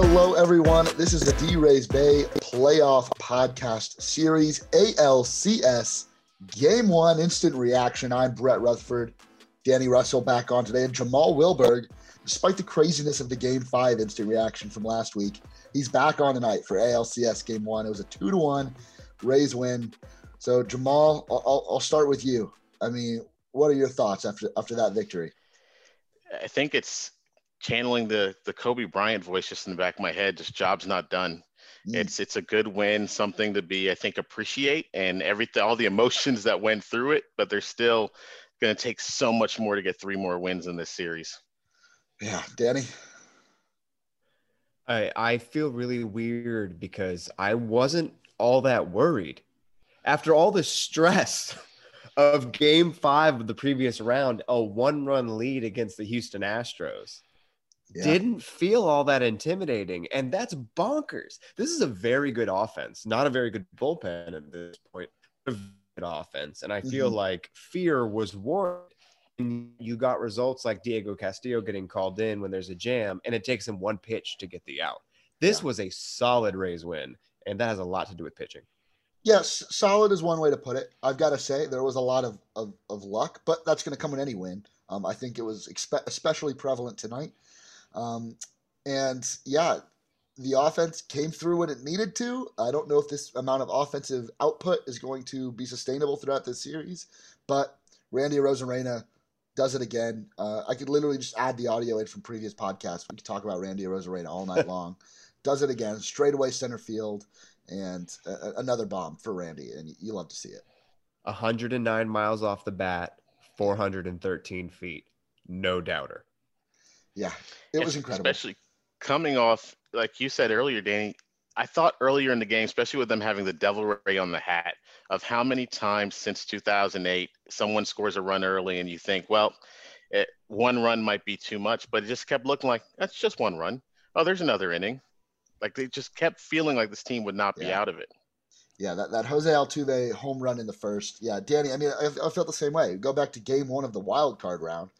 Hello, everyone. This is the D-Rays Bay Playoff Podcast Series, ALCS, Game 1 Instant Reaction. I'm Brett Rutherford. Danny Russell back on today, and Jamal Wilberg, despite the craziness of the Game 5 Instant Reaction from last week, he's back on tonight for ALCS Game 1. It was a 2-1 Rays win. So, Jamal, I'll start with you. I mean, what are your thoughts after that victory? I think it's channeling the Kobe Bryant voice just in the back of my head, just job's not done. It's a good win, something to be, I think, appreciate, and everything, all the emotions that went through it, but they're still going to take so much more to get three more wins in this series. Yeah. Danny? I feel really weird because I wasn't all that worried. After all the stress of Game 5 of the previous round, a one-run lead against the Houston Astros, didn't feel all that intimidating, and that's bonkers. This is a very good offense, not a very good bullpen at this point, but a good offense, and I feel like fear was warranted. And you got results like Diego Castillo getting called in when there's a jam, and it takes him one pitch to get the out. This was a solid Rays win, and that has a lot to do with pitching. Yes, solid is one way to put it. I've got to say there was a lot of luck, but that's going to come in any win. I think it was especially prevalent tonight. And yeah, the offense came through when it needed to. I don't know if this amount of offensive output is going to be sustainable throughout this series, but Randy Arozarena does it again. I could literally just add the audio in from previous podcasts. We could talk about Randy Arozarena all night long. Does it again, straight away center field, and another bomb for Randy, and you love to see it. 109 miles off the bat, 413 feet. No doubter. Yeah, it was incredible. Especially coming off, like you said earlier, Danny, I thought earlier in the game, especially with them having the devilry on the hat, of how many times since 2008 someone scores a run early and you think, well, one run might be too much, but it just kept looking like, that's just one run. Oh, there's another inning. Like, they just kept feeling like this team would not be out of it. Yeah, that Jose Altuve home run in the first. Yeah, Danny, I mean, I felt the same way. Go back to game one of the wild card round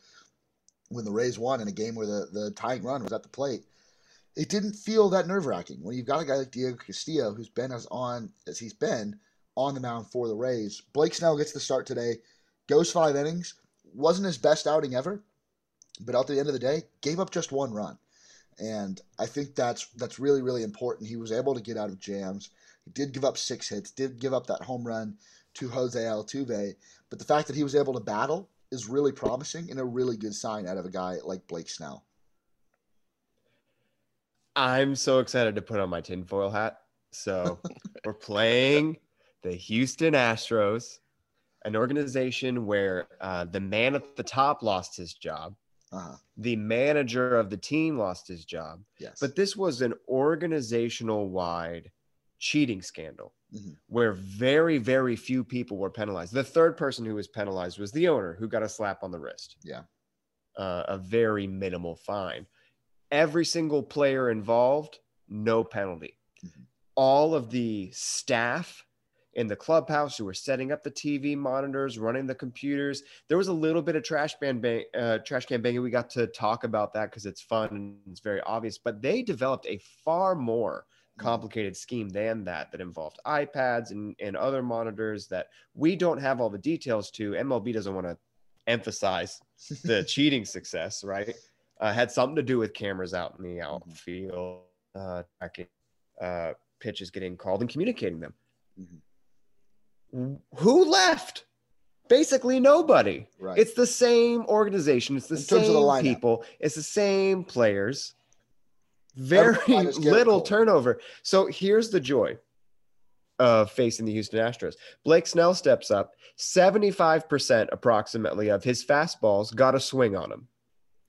when the Rays won in a game where the tying run was at the plate. It didn't feel that nerve-wracking. When you've got a guy like Diego Castillo, who's been on the mound for the Rays. Blake Snell gets the start today, goes 5 innings, wasn't his best outing ever, but at the end of the day, gave up just one run. And I think that's really, really important. He was able to get out of jams. He did give up 6 hits, did give up that home run to Jose Altuve. But the fact that he was able to battle is really promising and a really good sign out of a guy like Blake Snell. I'm so excited to put on my tinfoil hat. So we're playing the Houston Astros, an organization where the man at the top lost his job. The manager of the team lost his job. Yes. But this was an organizational-wide cheating scandal where very, very few people were penalized. The third person who was penalized was the owner, who got a slap on the wrist. Yeah. A very minimal fine. Every single player involved, no penalty. All of the staff in the clubhouse who were setting up the TV monitors, running the computers. There was a little bit of trash can banging. We got to talk about that because it's fun and it's very obvious, but they developed a far more complicated scheme than that involved iPads and other monitors that we don't have all the details to. MLB doesn't want to emphasize the cheating success, right? Had something to do with cameras out in the outfield, pitches getting called and communicating them. Who left? Basically nobody. Right. It's the same organization. It's the same people. It's the same players. Very little turnover. So here's the joy of facing the Houston Astros. Blake Snell steps up. 75% approximately of his fastballs got a swing on him.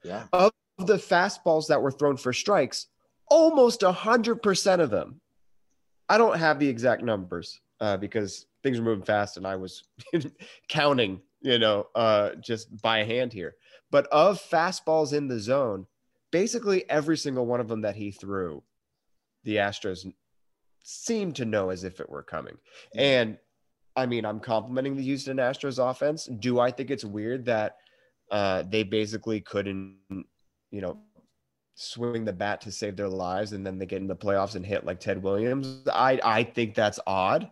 Yeah. Of the fastballs that were thrown for strikes, almost 100% of them. I don't have the exact numbers because things were moving fast and I was counting, just by hand here. But of fastballs in the zone, basically every single one of them that he threw, the Astros seemed to know as if it were coming. And, I mean, I'm complimenting the Houston Astros offense. Do I think it's weird that they basically couldn't, swing the bat to save their lives, and then they get in the playoffs and hit like Ted Williams. I think that's odd.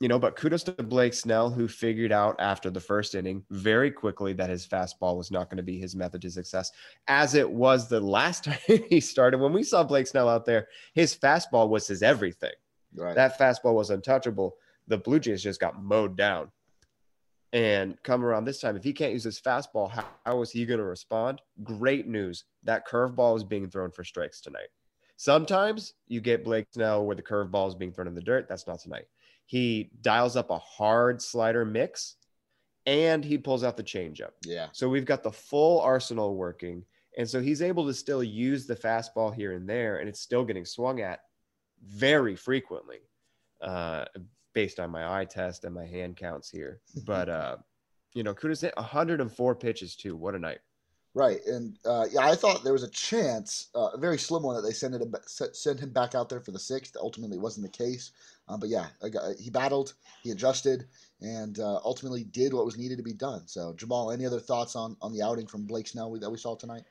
You know, but kudos to Blake Snell, who figured out after the first inning very quickly that his fastball was not going to be his method to success, as it was the last time he started. When we saw Blake Snell out there, his fastball was his everything. Right. That fastball was untouchable. The Blue Jays just got mowed down. And come around this time, if he can't use his fastball, how is he going to respond? Great news. That curveball is being thrown for strikes tonight. Sometimes you get Blake Snell where the curveball is being thrown in the dirt. That's not tonight. He dials up a hard slider mix, and he pulls out the changeup. Yeah. So we've got the full arsenal working. And so he's able to still use the fastball here and there, and it's still getting swung at very frequently, based on my eye test and my hand counts here. But, you know, kudos, 104 pitches too. What a night. Right. And, yeah, I thought there was a chance, a very slim one, that they sent him back out there for the sixth. Ultimately wasn't the case. But, yeah, he battled, he adjusted, and ultimately did what was needed to be done. So, Jamal, any other thoughts on the outing from Blake Snell that we saw tonight?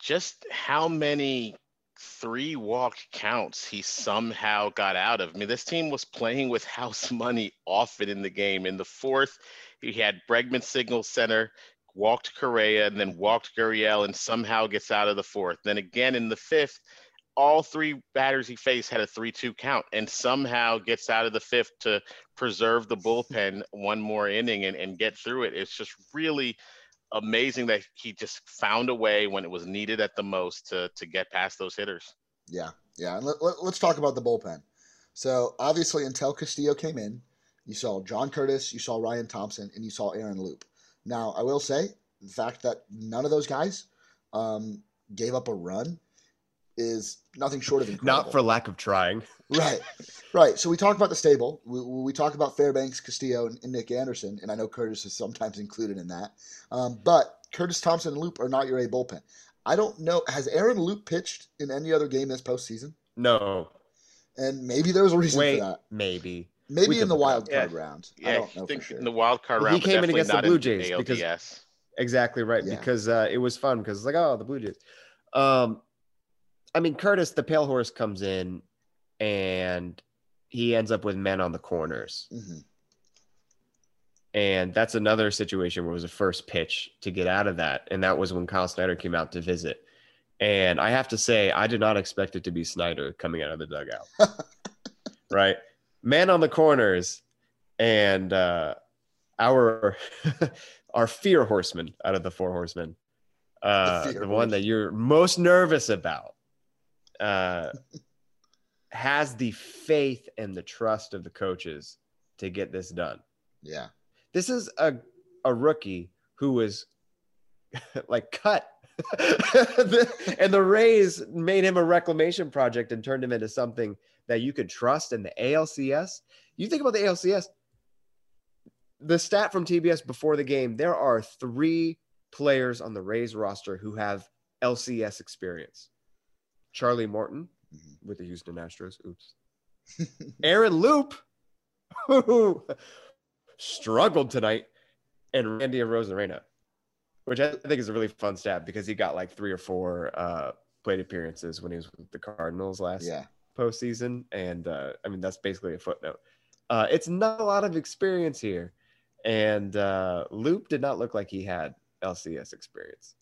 Just how many three-walk counts he somehow got out of. I mean, this team was playing with house money often in the game. In the fourth, he had Bregman signal center, walked Correa, and then walked Gurriel, and somehow gets out of the fourth. Then again in the fifth, all three batters he faced had a 3-2 count, and somehow gets out of the fifth to preserve the bullpen one more inning and get through it. It's just really amazing that he just found a way when it was needed at the most to get past those hitters. Yeah, yeah. And let's talk about the bullpen. So obviously until Castillo came in, you saw John Curtis, you saw Ryan Thompson, and you saw Aaron Loup. Now, I will say the fact that none of those guys gave up a run is nothing short of incredible. Not for lack of trying. Right, right. So we talk about the stable. We talk about Fairbanks, Castillo, and Nick Anderson, and I know Curtis is sometimes included in that. But Curtis, Thompson, and Loup are not your A bullpen. I don't know. Has Aaron Loup pitched in any other game this postseason? No. And maybe there was a reason for that. Maybe in the wild card round. Yeah, I don't know for sure. In the wild card round, he came in against the Blue Jays. ALCS. Exactly right, yeah. Because it was fun because it's like, oh, the Blue Jays. I mean, Curtis, the pale horse, comes in and he ends up with men on the corners. Mm-hmm. And that's another situation where it was a first pitch to get out of that. And that was when Kyle Snyder came out to visit. And I have to say, I did not expect it to be Snyder coming out of the dugout. Right. Man on the corners, and our fear horseman out of the four horsemen, the one that you're most nervous about, has the faith and the trust of the coaches to get this done. Yeah. This is a rookie who was like cut. And the Rays made him a reclamation project and turned him into something that you could trust in the ALCS. You think about the ALCS, the stat from TBS before the game, there are 3 players on the Rays roster who have LCS experience. Charlie Morton with the Houston Astros. Oops. Aaron Loup, who struggled tonight, and Randy Arozarena, which I think is a really fun stat because he got like 3 or 4 plate appearances when he was with the Cardinals last postseason. And I mean, that's basically a footnote. It's not a lot of experience here. And Loup did not look like he had LCS experience.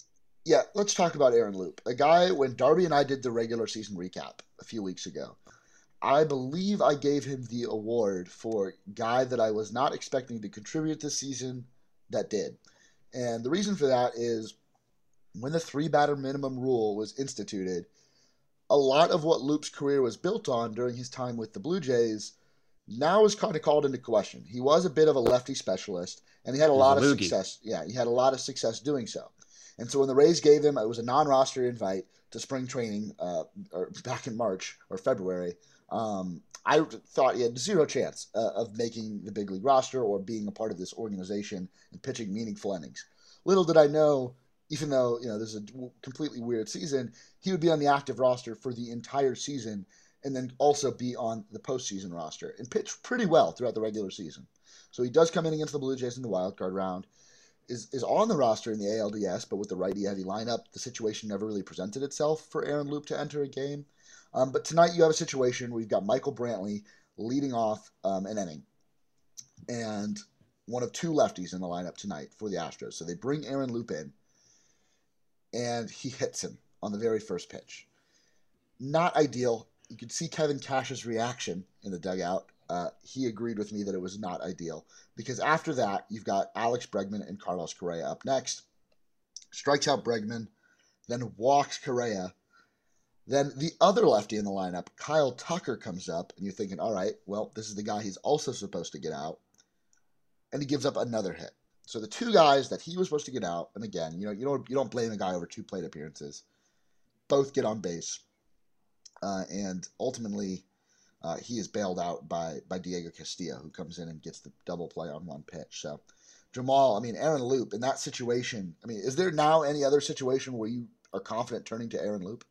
Yeah, let's talk about Aaron Loup. A guy, when Darby and I did the regular season recap a few weeks ago, I believe I gave him the award for guy that I was not expecting to contribute this season that did. And the reason for that is when the 3-batter minimum rule was instituted, a lot of what Loop's career was built on during his time with the Blue Jays now is kind of called into question. He was a bit of a lefty specialist, and he had a lot of success. Yeah, he had a lot of success doing so. And so when the Rays gave him, it was a non-roster invite to spring training or back in March or February. I thought he had zero chance of making the big league roster or being a part of this organization and pitching meaningful innings. Little did I know, even though, you know, this is a completely weird season, he would be on the active roster for the entire season and then also be on the postseason roster and pitch pretty well throughout the regular season. So he does come in against the Blue Jays in the wild card round. is on the roster in the ALDS, but with the righty-heavy lineup, the situation never really presented itself for Aaron Loup to enter a game. But tonight you have a situation where you've got Michael Brantley leading off an inning. And one of two lefties in the lineup tonight for the Astros. So they bring Aaron Loup in, and he hits him on the very first pitch. Not ideal. You could see Kevin Cash's reaction in the dugout. He agreed with me that it was not ideal. Because after that, you've got Alex Bregman and Carlos Correa up next. Strikes out Bregman, then walks Correa. Then the other lefty in the lineup, Kyle Tucker, comes up, and you're thinking, all right, well, this is the guy he's also supposed to get out. And he gives up another hit. So the two guys that he was supposed to get out, and again, you don't blame a guy over two plate appearances, both get on base. And ultimately, he is bailed out by Diego Castillo, who comes in and gets the double play on one pitch. So Jamal, Aaron Loup, in that situation, is there now any other situation where you are confident turning to Aaron Loup?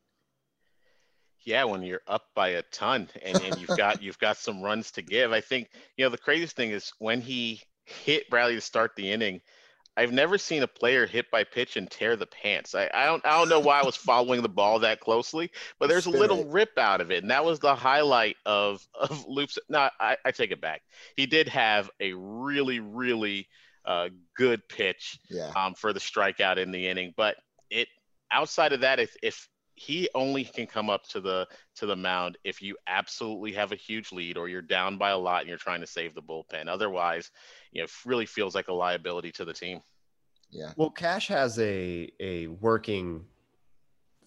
Yeah, when you're up by a ton and you've got some runs to give. I think, the craziest thing is when he hit Bradley to start the inning, I've never seen a player hit by pitch and tear the pants. I don't know why I was following the ball that closely, but there's a little rip out of it. And that was the highlight of Loop's. No, I take it back. He did have a really, really good pitch for the strikeout in the inning. But outside of that, if he only can come up to the mound if you absolutely have a huge lead or you're down by a lot and you're trying to save the bullpen. Otherwise, it really feels like a liability to the team. Yeah. Well, Cash has a working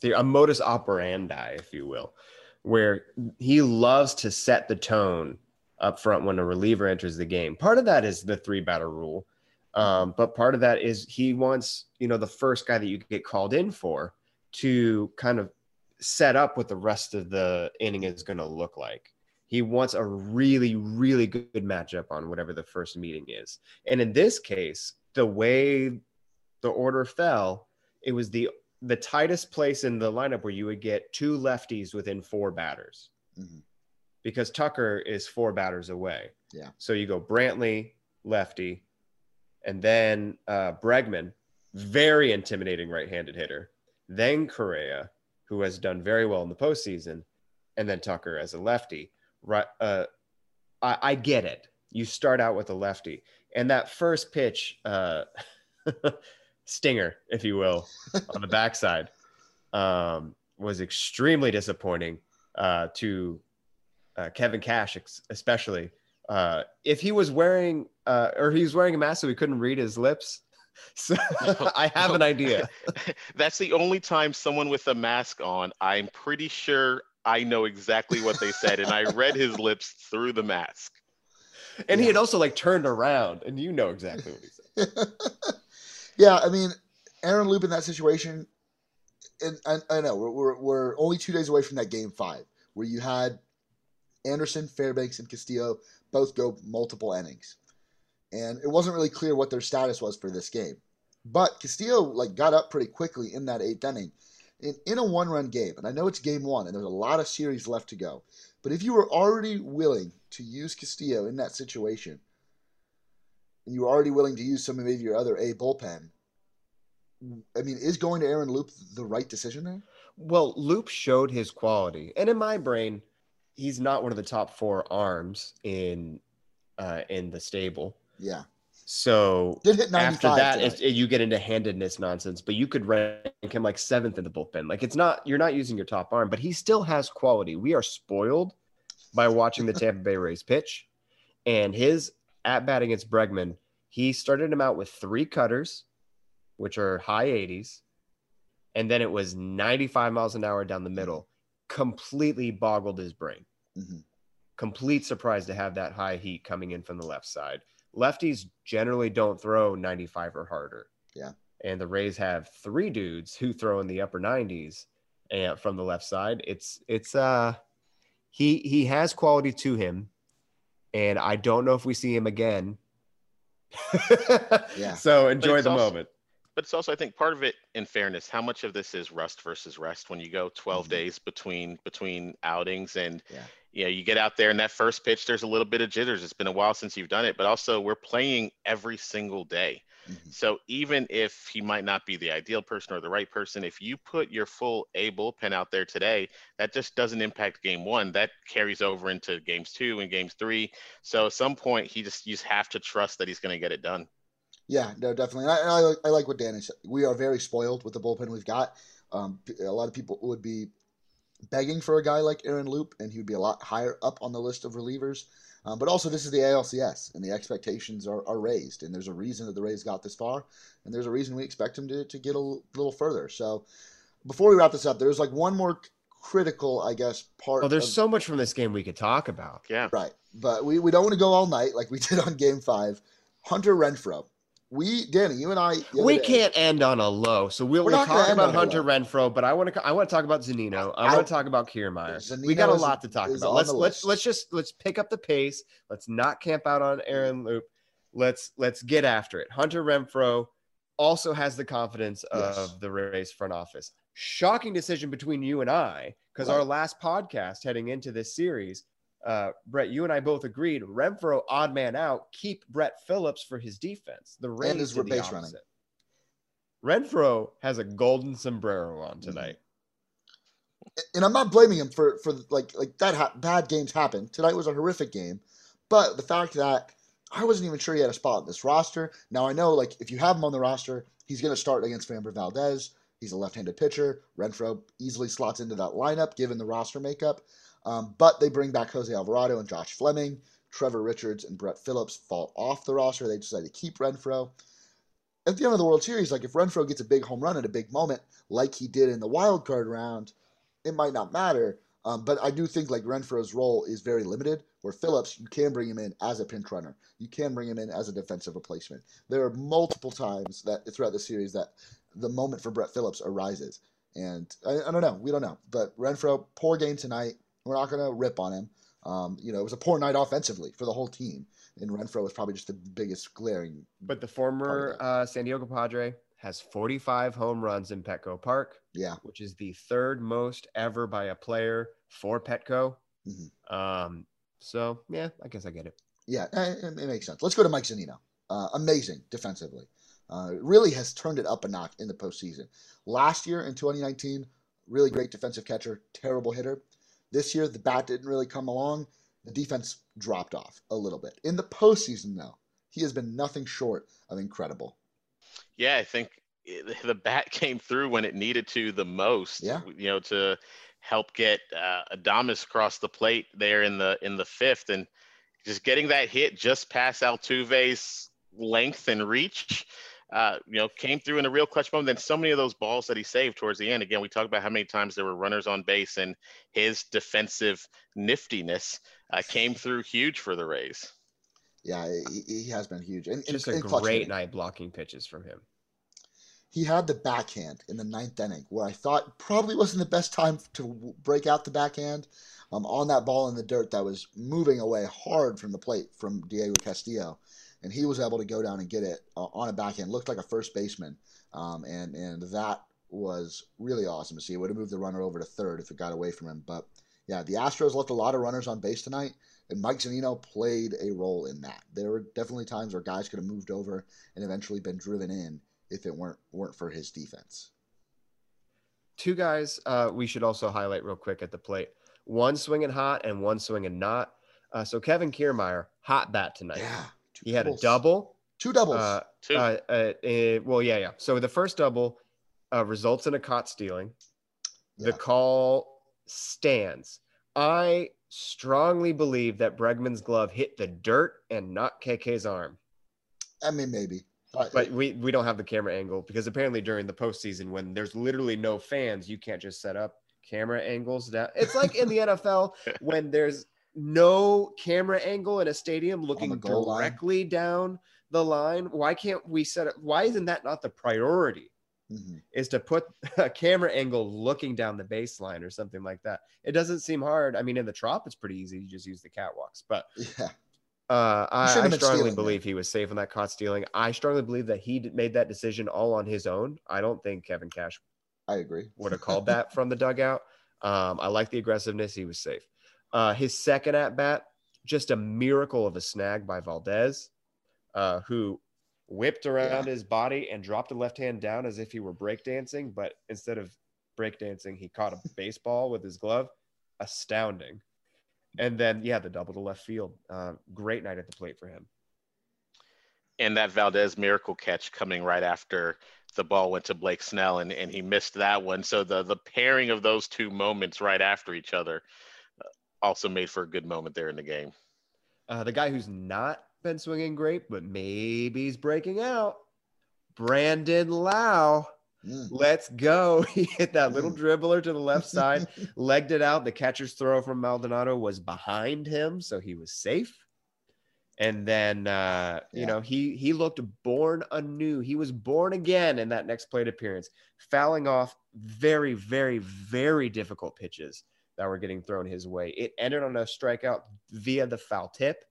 theory, a modus operandi, if you will, where he loves to set the tone up front when a reliever enters the game. Part of that is the 3-batter rule, but part of that is he wants the first guy that you get called in for to kind of set up what the rest of the inning is going to look like. He wants a really, really good matchup on whatever the first meeting is. And in this case, the way the order fell, it was the tightest place in the lineup where you would get two lefties within four batters, because Tucker is four batters away. Yeah. So you go Brantley, lefty, and then Bregman, very intimidating right-handed hitter. Then Correa, who has done very well in the postseason, and then Tucker as a lefty. Right, I get it. You start out with a lefty. And that first pitch, stinger, if you will, on the backside, was extremely disappointing to Kevin Cash especially. If he was wearing a mask so he couldn't read his lips, so I have an idea. That's the only time someone with a mask on, I'm pretty sure I know exactly what they said. And I read his lips through the mask. And he had also turned around and exactly what he said. Aaron Loup in that situation. And I know we're only 2 days away from that game 5 where you had Anderson, Fairbanks, and Castillo both go multiple innings. And it wasn't really clear what their status was for this game. But Castillo got up pretty quickly in that 8th inning. In a one-run game, and I know it's game 1, and there's a lot of series left to go, but if you were already willing to use Castillo in that situation, and you were already willing to use some of maybe your other A bullpen, is going to Aaron Loup the right decision there? Well, Loup showed his quality. And in my brain, he's not one of the top 4 arms in the stable. Yeah. So after that, you get into handedness nonsense, but you could rank him 7th in the bullpen. You're not using your top arm, but he still has quality. We are spoiled by watching the Tampa Bay Rays pitch, and his at bat against Bregman, he started him out with 3 cutters, which are high 80s. And then it was 95 miles an hour down the middle, completely boggled his brain. Mm-hmm. Complete surprise to have that high heat coming in from the left side. Lefties generally don't throw 95 or harder. Yeah. And the Rays have 3 dudes who throw in the upper 90s and from the left side. He has quality to him, and I don't know if we see him again. Yeah. So enjoy the moment. But it's also, I think, part of it, in fairness, how much of this is rust versus rest when you go 12 days between outings and you get out there and that first pitch, there's a little bit of jitters. It's been a while since you've done it, but also we're playing every single day. Mm-hmm. So even if he might not be the ideal person or the right person, if you put your full A bullpen out there today, that just doesn't impact game one. That carries over into games two and games three. So at some point, you just have to trust that he's going to get it done. Yeah, no, definitely. I like what Danny said. We are very spoiled with the bullpen we've got. A lot of people would be begging for a guy like Aaron Loup, and he would be a lot higher up on the list of relievers. But also, this is the ALCS, and the expectations are raised. And there's a reason that the Rays got this far, and there's a reason we expect him to get a little further. So before we wrap this up, there's like one more critical, I guess, part. Oh, there's so much from this game we could talk about. Yeah. Right. But we don't want to go all night like we did on Game 5. Hunter Renfroe. Danny, you and I. We can't end on a low, so we'll talk about Hunter Renfroe. But I want to talk about Zunino. I want to talk about Kiermaier. We got a lot to talk about. Let's pick up the pace. Let's not camp out on Aaron Loup. Let's get after it. Hunter Renfroe also has the confidence of the Rays front office. Shocking decision between you and I, because our last podcast heading into this series. Brett, you and I both agreed Renfroe, odd man out, keep Brett Phillips for his defense. The Rays and his base running. Renfroe has a golden sombrero on tonight. And I'm not blaming him for that. Bad games happen. Tonight was a horrific game. But the fact that I wasn't even sure he had a spot in this roster. Now I know, if you have him on the roster, he's going to start against Framber Valdez. He's a left-handed pitcher. Renfroe easily slots into that lineup given the roster makeup. But they bring back Jose Alvarado and Josh Fleming. Trevor Richards and Brett Phillips fall off the roster. They decide to keep Renfroe. At the end of the World Series, if Renfroe gets a big home run at a big moment, like he did in the wild card round, it might not matter. But I do think Renfroe's role is very limited. Where Phillips, you can bring him in as a pinch runner. You can bring him in as a defensive replacement. There are multiple times that throughout the series that the moment for Brett Phillips arises. And I don't know. We don't know. But Renfroe, poor game tonight. We're not going to rip on him. It was a poor night offensively for the whole team, and Renfroe was probably just the biggest glaring. But the former San Diego Padre has 45 home runs in Petco Park, which is the third most ever by a player for Petco. Mm-hmm. I guess I get it. Yeah, it makes sense. Let's go to Mike Zunino. Amazing defensively. Really has turned it up a notch in the postseason. Last year in 2019, really great defensive catcher, terrible hitter. This year, the bat didn't really come along. The defense dropped off a little bit. In the postseason, though, he has been nothing short of incredible. Yeah, I think the bat came through when it needed to the most, to help get Adames across the plate there in the fifth. And just getting that hit just past Altuve's length and reach, came through in a real clutch moment. Then so many of those balls that he saved towards the end. Again, we talked about how many times there were runners on base, and his defensive niftiness came through huge for the Rays. Yeah, he has been huge. And just a great night blocking pitches from him. He had the backhand in the ninth inning, where I thought probably wasn't the best time to break out the backhand on that ball in the dirt that was moving away hard from the plate from Diego Castillo. And he was able to go down and get it on a backhand. Looked like a first baseman. And that was really awesome to see. It would have moved the runner over to third if it got away from him. But, yeah, the Astros left a lot of runners on base tonight. And Mike Zunino played a role in that. There were definitely times where guys could have moved over and eventually been driven in if it weren't for his defense. Two guys we should also highlight real quick at the plate. One swinging hot and one swinging not. So Kevin Kiermaier, hot bat tonight. Yeah. He had a double. Two doubles. So the first double results in a caught stealing. The call stands. I strongly believe that Bregman's glove hit the dirt and not KK's arm. I mean, maybe. But we don't have the camera angle, because apparently during the postseason, when there's literally no fans, you can't just set up camera angles. It's like in the NFL when there's no camera angle in a stadium looking directly down the line. Why can't we set up? Why isn't that not the priority? Mm-hmm. Is to put a camera angle looking down the baseline or something like that. It doesn't seem hard. I mean, in the Trop, it's pretty easy. You just use the catwalks. But I strongly believe he was safe on that caught stealing. I strongly believe that he made that decision all on his own. I don't think Kevin Cash would have called that from the dugout. I like the aggressiveness. He was safe. His second at bat, just a miracle of a snag by Valdez, who whipped around his body and dropped a left hand down as if he were breakdancing, but instead of breakdancing, he caught a baseball with his glove. Astounding. And then, the double to left field. Great night at the plate for him. And that Valdez miracle catch coming right after the ball went to Blake Snell, and he missed that one. So the pairing of those two moments right after each other also made for a good moment there in the game. The guy who's not been swinging great, but maybe he's breaking out, Brandon Lowe. Let's go. He hit that little dribbler to the left side, legged it out. The catcher's throw from Maldonado was behind him, so he was safe. And then, he looked born anew. He was born again in that next plate appearance, fouling off very, very, very difficult pitches that were getting thrown his way. It ended on a strikeout via the foul tip,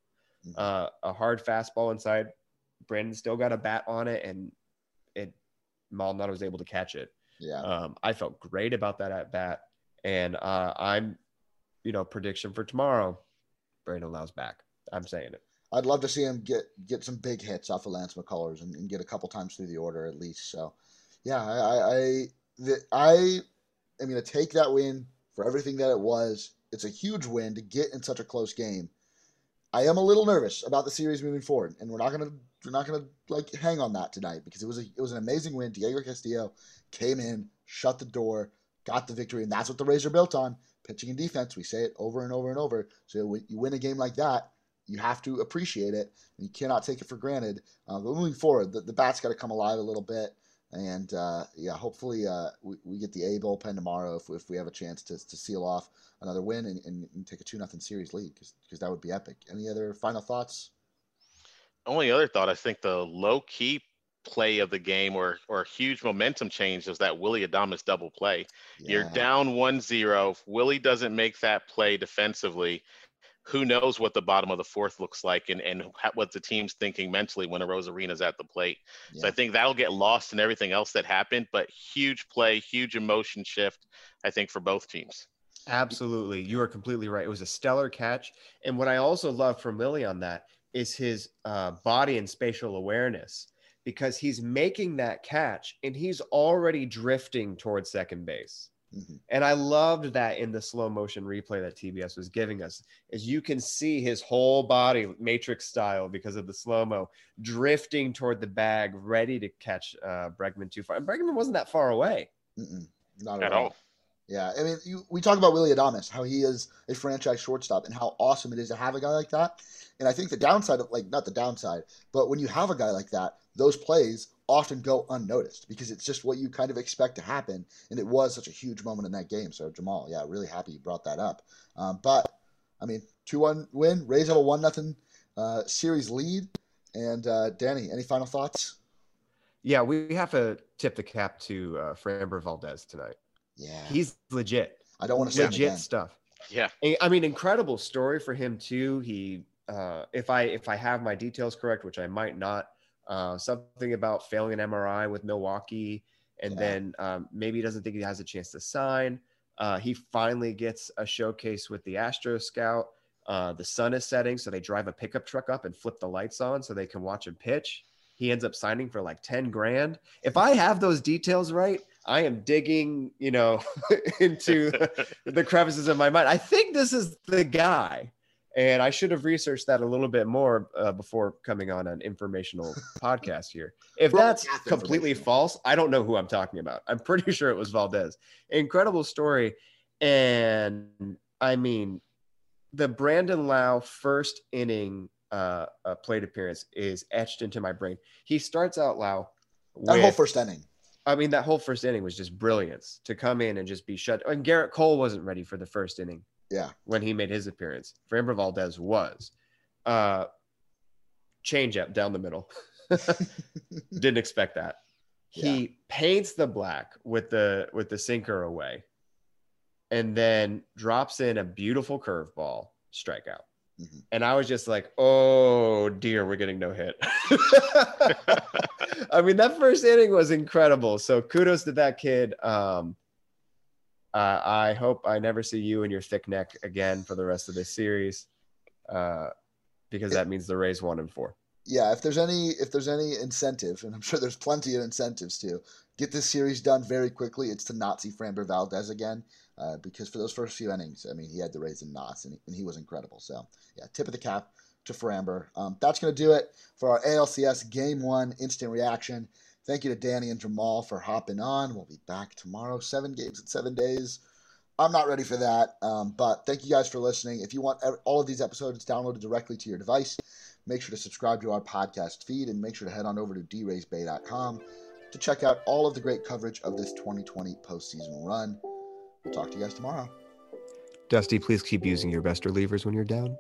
a hard fastball inside. Brandon still got a bat on it, and Maldonado was able to catch it. I felt great about that at bat, and I'm, prediction for tomorrow, Brandon Lou's back. I'm saying it. I'd love to see him get some big hits off of Lance McCullers and get a couple times through the order at least. So, I am going to take that win for everything that it was. It's a huge win to get in such a close game. I am a little nervous about the series moving forward, and we're not gonna hang on that tonight because it was an amazing win. Diego Castillo came in, shut the door, got the victory, and that's what the Rays are built on: pitching and defense. We say it over and over and over. So when you win a game like that, you have to appreciate it, and you cannot take it for granted. But moving forward, the bat's got to come alive a little bit, and hopefully we get the A bullpen tomorrow if we have a chance to seal off another win and take a 2-0 series lead, because that would be epic. Any other final thoughts? Only other thought, I think the low-key play of the game or huge momentum change is that Willy Adames double play. Yeah. You're down 1-0. If Willy doesn't make that play defensively, who knows what the bottom of the fourth looks like and what the team's thinking mentally when Arozarena's at the plate. Yeah. So I think that'll get lost in everything else that happened, but huge play, huge emotion shift, I think, for both teams. Absolutely. You are completely right. It was a stellar catch. And what I also love from Willy on that is his body and spatial awareness, because he's making that catch and he's already drifting towards second base. Mm-hmm. And I loved that in the slow motion replay that TBS was giving us, is you can see his whole body Matrix style because of the slow-mo drifting toward the bag, ready to catch Bregman too far. And Bregman wasn't that far away. Mm-mm, not at all. Yeah, I mean, we talk about Willy Adames, how he is a franchise shortstop and how awesome it is to have a guy like that. And I think the downside of, not the downside, but when you have a guy like that, those plays often go unnoticed because it's just what you kind of expect to happen. And it was such a huge moment in that game. So, Jamal, really happy you brought that up. But, 2-1 win. Rays have a 1-0 series lead. And, Danny, any final thoughts? Yeah, we have to tip the cap to Framber Valdez tonight. Yeah, he's legit. I don't want to say legit stuff. Yeah, I mean, incredible story for him too. He, if I have my details correct, which I might not, something about failing an MRI with Milwaukee, and then maybe he doesn't think he has a chance to sign. He finally gets a showcase with the Astros scout. The sun is setting, so they drive a pickup truck up and flip the lights on so they can watch him pitch. He ends up signing for like $10,000. If I have those details right, I am digging, into the crevices of my mind. I think this is the guy, and I should have researched that a little bit more before coming on an informational podcast here. If that's completely false, I don't know who I'm talking about. I'm pretty sure it was Valdez. Incredible story. And I mean, the Brandon Lowe first inning plate appearance is etched into my brain. He starts out Lowe. That whole first inning. I mean, that whole first inning was just brilliance to come in and just be shut. And Garrett Cole wasn't ready for the first inning. Yeah, when he made his appearance, Framber Valdez was change up down the middle. Didn't expect that. He paints the black with the sinker away, and then drops in a beautiful curveball strikeout. Mm-hmm. And I was just like, oh, dear, we're getting no hit. I mean, that first inning was incredible. So kudos to that kid. I hope I never see you in your thick neck again for the rest of this series because that means the Rays 1-4. yeah, if there's any incentive, and I'm sure there's plenty of incentives to get this series done very quickly, it's to not see Framber Valdez again, because for those first few innings, I mean, he had the Rays in knots, and he was incredible. So, yeah, tip of the cap to Framber. That's going to do it for our ALCS Game 1 Instant Reaction. Thank you to Danny and Jamal for hopping on. We'll be back tomorrow, 7 games in 7 days. I'm not ready for that, but thank you guys for listening. If you want all of these episodes downloaded directly to your device, make sure to subscribe to our podcast feed, and make sure to head on over to draysbay.com to check out all of the great coverage of this 2020 postseason run. We'll talk to you guys tomorrow. Dusty, please keep using your best relievers when you're down.